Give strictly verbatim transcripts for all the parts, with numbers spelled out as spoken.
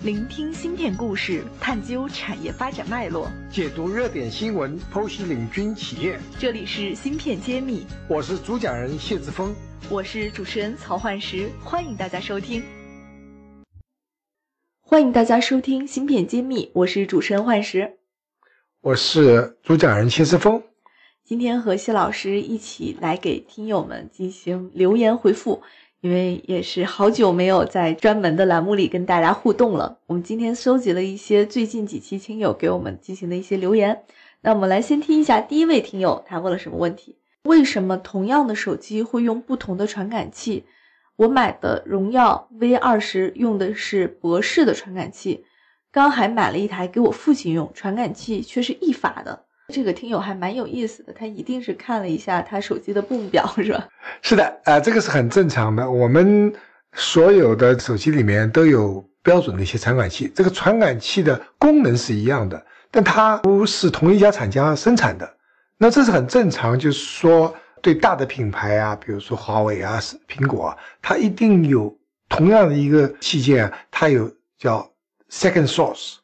聆听芯片故事，探究产业发展脉络，解读热点新闻，剖析领军企业。这里是芯片揭秘，我是主讲人谢志峰，我是主持人曹焕石，欢迎大家收听。欢迎大家收听芯片揭秘，我是主持人焕石，我是主讲人谢志峰。今天和谢老师一起来给听友们进行留言回复。因为也是好久没有在专门的栏目里跟大家互动了，我们今天收集了一些最近几期听友给我们进行的一些留言。那我们来先听一下第一位听友他问了什么问题。为什么同样的手机会用不同的传感器？我买的荣耀 V 二十 用的是博世的传感器，刚还买了一台给我父亲用，传感器却是意法的。这个听友还蛮有意思的，他一定是看了一下他手机的泵表，是吧？是的，呃，这个是很正常的。我们所有的手机里面都有标准的一些传感器，这个传感器的功能是一样的，但它不是同一家厂家生产的。那这是很正常，就是说对大的品牌啊，比如说华为啊、苹果啊，它一定有同样的一个器件、啊，它有叫 second source。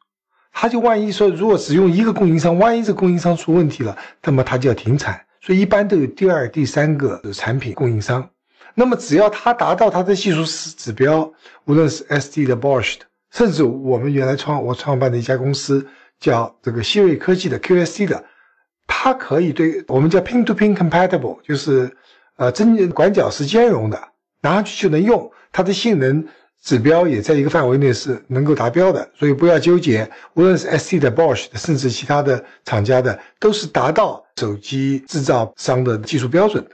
他就万一说，如果只用一个供应商，万一这供应商出问题了，那么他就要停产。所以一般都有第二、第三个产品供应商。那么只要他达到他的技术指标，无论是 S D 的 Bosch 的，甚至我们原来创我创办的一家公司叫这个希瑞科技的 Q S C 的，它可以对我们叫 pin-to-pin compatible， 就是呃针管脚是兼容的，拿上去就能用，它的性能指标也在一个范围内是能够达标的，所以不要纠结，无论是 S T 的 Bosch 的，甚至其他的厂家的，都是达到手机制造商的技术标准的，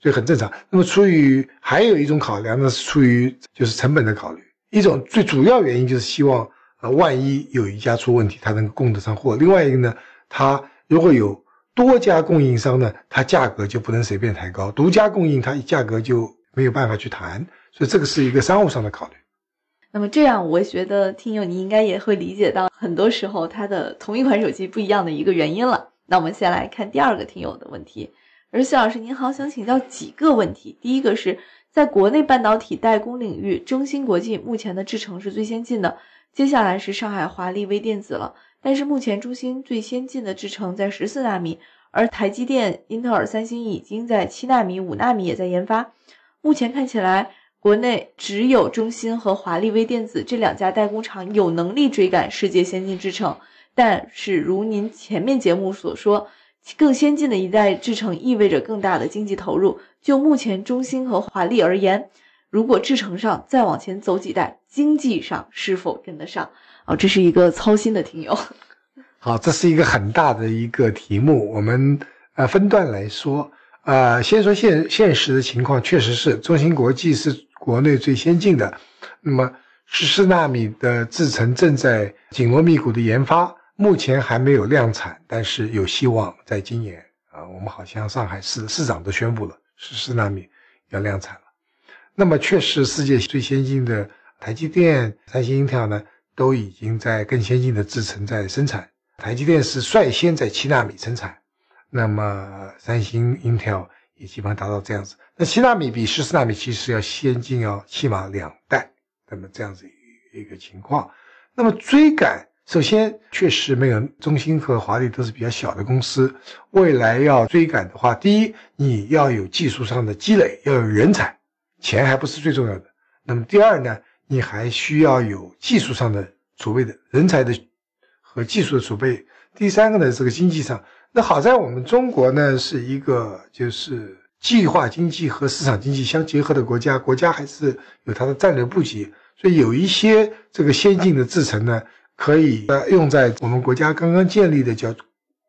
所以很正常。那么出于还有一种考量呢，是出于就是成本的考虑，一种最主要原因就是希望呃万一有一家出问题，它能够供得上货。另外一个呢，它如果有多家供应商呢，它价格就不能随便抬高，独家供应它价格就没有办法去谈，所以这个是一个商务上的考虑。那么这样我觉得听友你应该也会理解到很多时候它的同一款手机不一样的一个原因了。那我们先来看第二个听友的问题。而谢老师您好，想请教几个问题。第一个是在国内半导体代工领域，中芯国际目前的制程是最先进的，接下来是上海华力微电子了，但是目前中芯最先进的制程在十四纳米，而台积电、英特尔、三星已经在七纳米、五纳米也在研发。目前看起来国内只有中芯和华力微电子这两家代工厂有能力追赶世界先进制程，但是如您前面节目所说，更先进的一代制程意味着更大的经济投入。就目前中芯和华力而言，如果制程上再往前走几代，经济上是否跟得上？哦，这是一个操心的听友。好，这是一个很大的一个题目，我们呃分段来说。呃，先说现现实的情况，确实是中芯国际是国内最先进的，那么十四纳米的制程正在紧锣密鼓的研发，目前还没有量产，但是有希望在今年啊、呃，我们好像上海市市长都宣布了十四纳米要量产了。那么确实世界最先进的台积电、三星、英特尔呢，都已经在更先进的制程在生产，台积电是率先在七纳米生产，那么三星、英特尔也基本上达到这样子。那七纳米比十四纳米其实要先进，要起码两代，那么这样子一个情况。那么追赶，首先确实没有，中芯和华力都是比较小的公司，未来要追赶的话，第一你要有技术上的积累，要有人才，钱还不是最重要的。那么第二呢，你还需要有技术上的储备的人才的和技术的储备。第三个呢，这个经济上，那好在我们中国呢是一个就是计划经济和市场经济相结合的国家，国家还是有它的战略布局，所以有一些这个先进的制程呢，可以用在我们国家刚刚建立的叫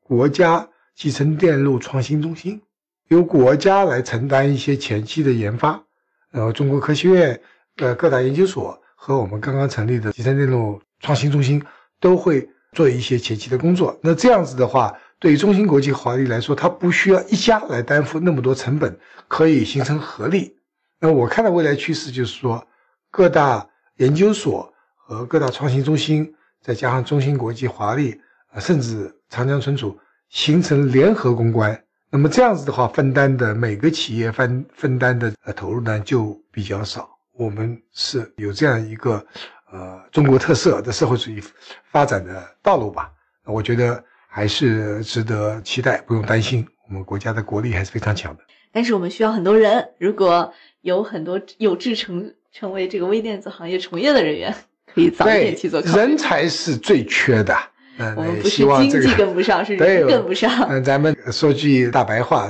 国家集成电路创新中心，由国家来承担一些前期的研发，然后中国科学院呃各大研究所和我们刚刚成立的集成电路创新中心都会做一些前期的工作。那这样子的话，对于中芯国际、华力来说，它不需要一家来担负那么多成本，可以形成合力。那我看到未来趋势就是说，各大研究所和各大创新中心，再加上中芯国际、华力、呃、甚至长江存储，形成联合攻关。那么这样子的话，分担的每个企业分分担的、呃、投入呢就比较少。我们是有这样一个呃中国特色的社会主义发展的道路吧。我觉得还是值得期待，不用担心，我们国家的国力还是非常强的。但是我们需要很多人，如果有很多有志成成为这个微电子行业从业的人员，可以早一点去做考虑。人才是最缺的。嗯，我们不是经济跟不上，是人跟不上。嗯，咱们说句大白话，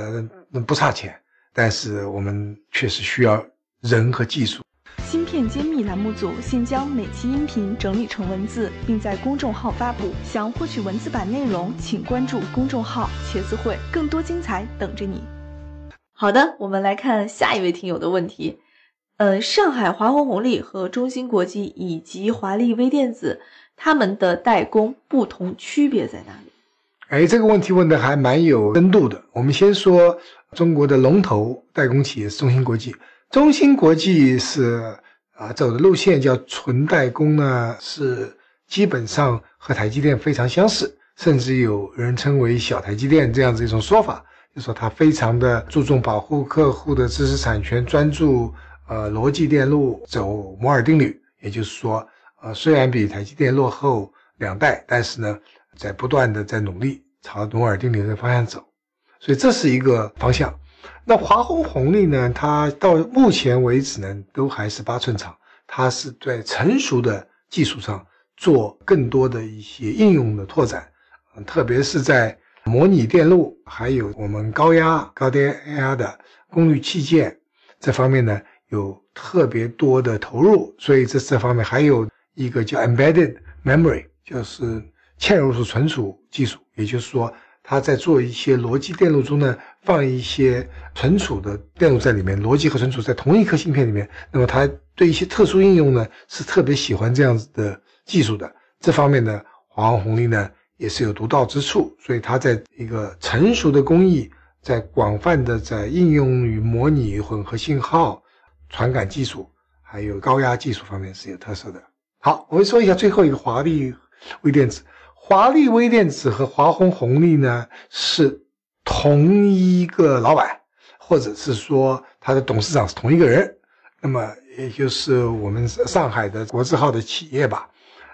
不差钱，但是我们确实需要人和技术。芯片揭秘栏目组现将每期音频整理成文字，并在公众号发布。想获取文字版内容，请关注公众号“茄子会”，更多精彩等着你。好的，我们来看下一位听友的问题。嗯，上海华虹红利和中芯国际以及华丽微电子，他们的代工不同区别在哪里？哎，这个问题问的还蛮有深度的。我们先说中国的龙头代工企业中芯国际。中芯国际是啊走的路线叫纯代工呢，是基本上和台积电非常相似，甚至有人称为小台积电这样子一种说法，就是说它非常的注重保护客户的知识产权，专注呃，逻辑电路走摩尔定律，也就是说，呃，虽然比台积电落后两代，但是呢，在不断的在努力朝摩尔定律的方向走，所以这是一个方向。那华虹红利呢，它到目前为止呢，都还是八寸厂，它是在成熟的技术上做更多的一些应用的拓展，呃、特别是在模拟电路，还有我们高压、高电压的功率器件这方面呢。有特别多的投入，所以这这方面还有一个叫 embedded memory， 就是嵌入式存储技术，也就是说它在做一些逻辑电路中呢放一些存储的电路在里面，逻辑和存储在同一颗芯片里面，那么它对一些特殊应用呢是特别喜欢这样子的技术的，这方面呢华虹红利呢也是有独到之处，所以它在一个成熟的工艺在广泛的在应用于模拟混合信号传感技术还有高压技术方面是有特色的。好，我们说一下最后一个华丽微电子。华丽微电子和华虹红利呢是同一个老板，或者是说他的董事长是同一个人，那么也就是我们上海的国字号的企业吧，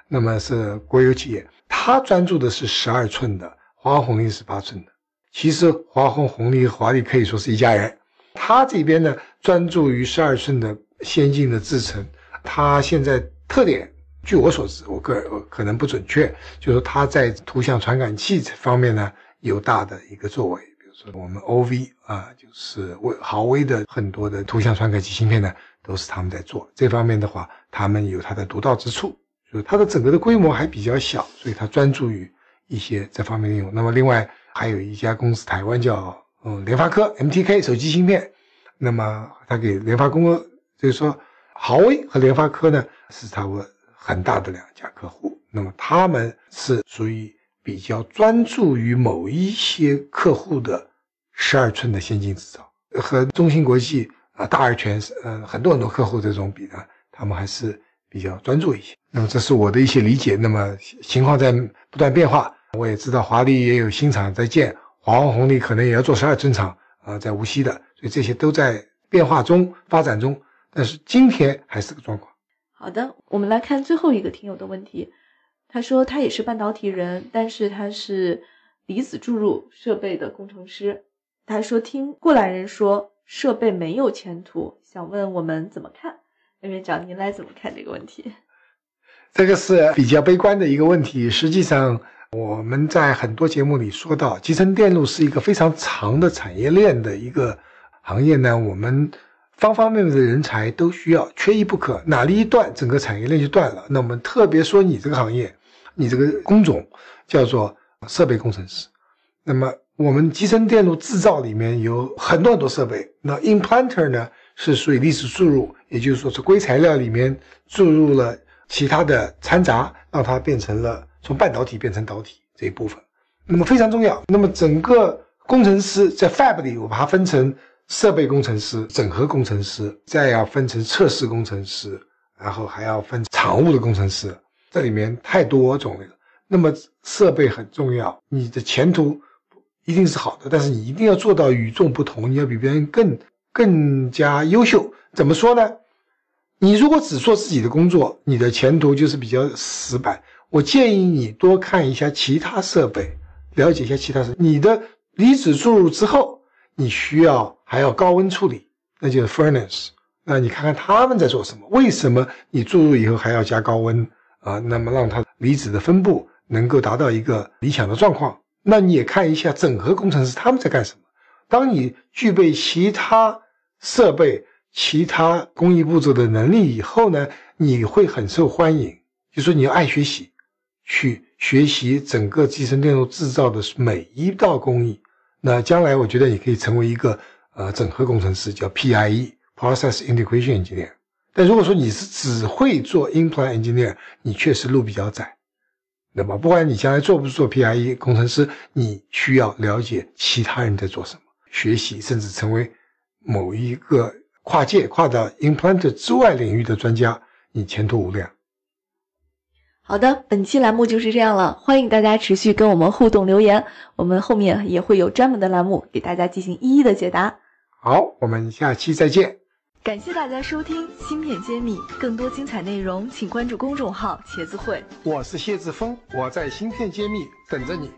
那么是国有企业，他专注的是十二寸的，华虹红利是八寸的。其实华虹红利和华丽可以说是一家人，他这边呢专注于十二寸的先进的制程，他现在特点据我所知，我个人我可能不准确，就是他在图像传感器方面呢有大的一个作为，比如说我们 O V 啊，就是豪威的很多的图像传感器芯片呢都是他们在做，这方面的话他们有他的独到之处，就是他的整个的规模还比较小，所以他专注于一些这方面的应用。那么另外还有一家公司台湾叫嗯，联发科 M T K 手机芯片，那么他给联发公司，就是说豪威和联发科呢是他们很大的两家客户，那么他们是属于比较专注于某一些客户的十二寸的先进制造，和中芯国际啊大而全呃很多很多客户这种比呢，他们还是比较专注一些。那么这是我的一些理解，那么情况在不断变化，我也知道华丽也有新厂在建，华虹红利可能也要做十二寸厂，呃，在无锡的，所以这些都在变化中、发展中。但是今天还是个状况。好的，我们来看最后一个听友的问题。他说他也是半导体人，但是他是离子注入设备的工程师。他说听过来人说设备没有前途，想问我们怎么看？任院长，您来怎么看这个问题？这个是比较悲观的一个问题，实际上。我们在很多节目里说到集成电路是一个非常长的产业链的一个行业呢，我们方方面面的人才都需要，缺一不可，哪里一断整个产业链就断了。那我们特别说你这个行业，你这个工种叫做设备工程师，那么我们集成电路制造里面有很多很多设备，那 implanter 呢是属于离子注入，也就是说是硅材料里面注入了其他的掺杂，让它变成了从半导体变成导体这一部分，那么非常重要。那么整个工程师在 Fab 里，我把它分成设备工程师、整合工程师，再要分成测试工程师，然后还要分产物的工程师，这里面太多种类了。那么设备很重要，你的前途一定是好的，但是你一定要做到与众不同，你要比别人更更加优秀。怎么说呢？你如果只做自己的工作，你的前途就是比较死板。我建议你多看一下其他设备，了解一下其他设备。你的离子注入之后，你需要还要高温处理，那就是 furnace。那你看看他们在做什么？为什么你注入以后还要加高温啊？那么让它离子的分布能够达到一个理想的状况。那你也看一下整合工程师他们在干什么。当你具备其他设备、其他工艺步骤的能力以后呢，你会很受欢迎。就说你要爱学习，去学习整个集成电路制造的每一道工艺。那将来我觉得你可以成为一个呃整合工程师，叫 P I E。Process Integration Engineer， 但如果说你是只会做 Implant Engineer， 你确实路比较窄。那么不管你将来做不做 P I E 工程师，你需要了解其他人在做什么，学习甚至成为某一个跨界跨到 Implant 之外领域的专家，你前途无量。好的，本期栏目就是这样了，欢迎大家持续跟我们互动留言，我们后面也会有专门的栏目给大家进行一一的解答。好，我们下期再见。感谢大家收听芯片揭秘，更多精彩内容请关注公众号茄子会。我是谢志峰，我在芯片揭秘等着你。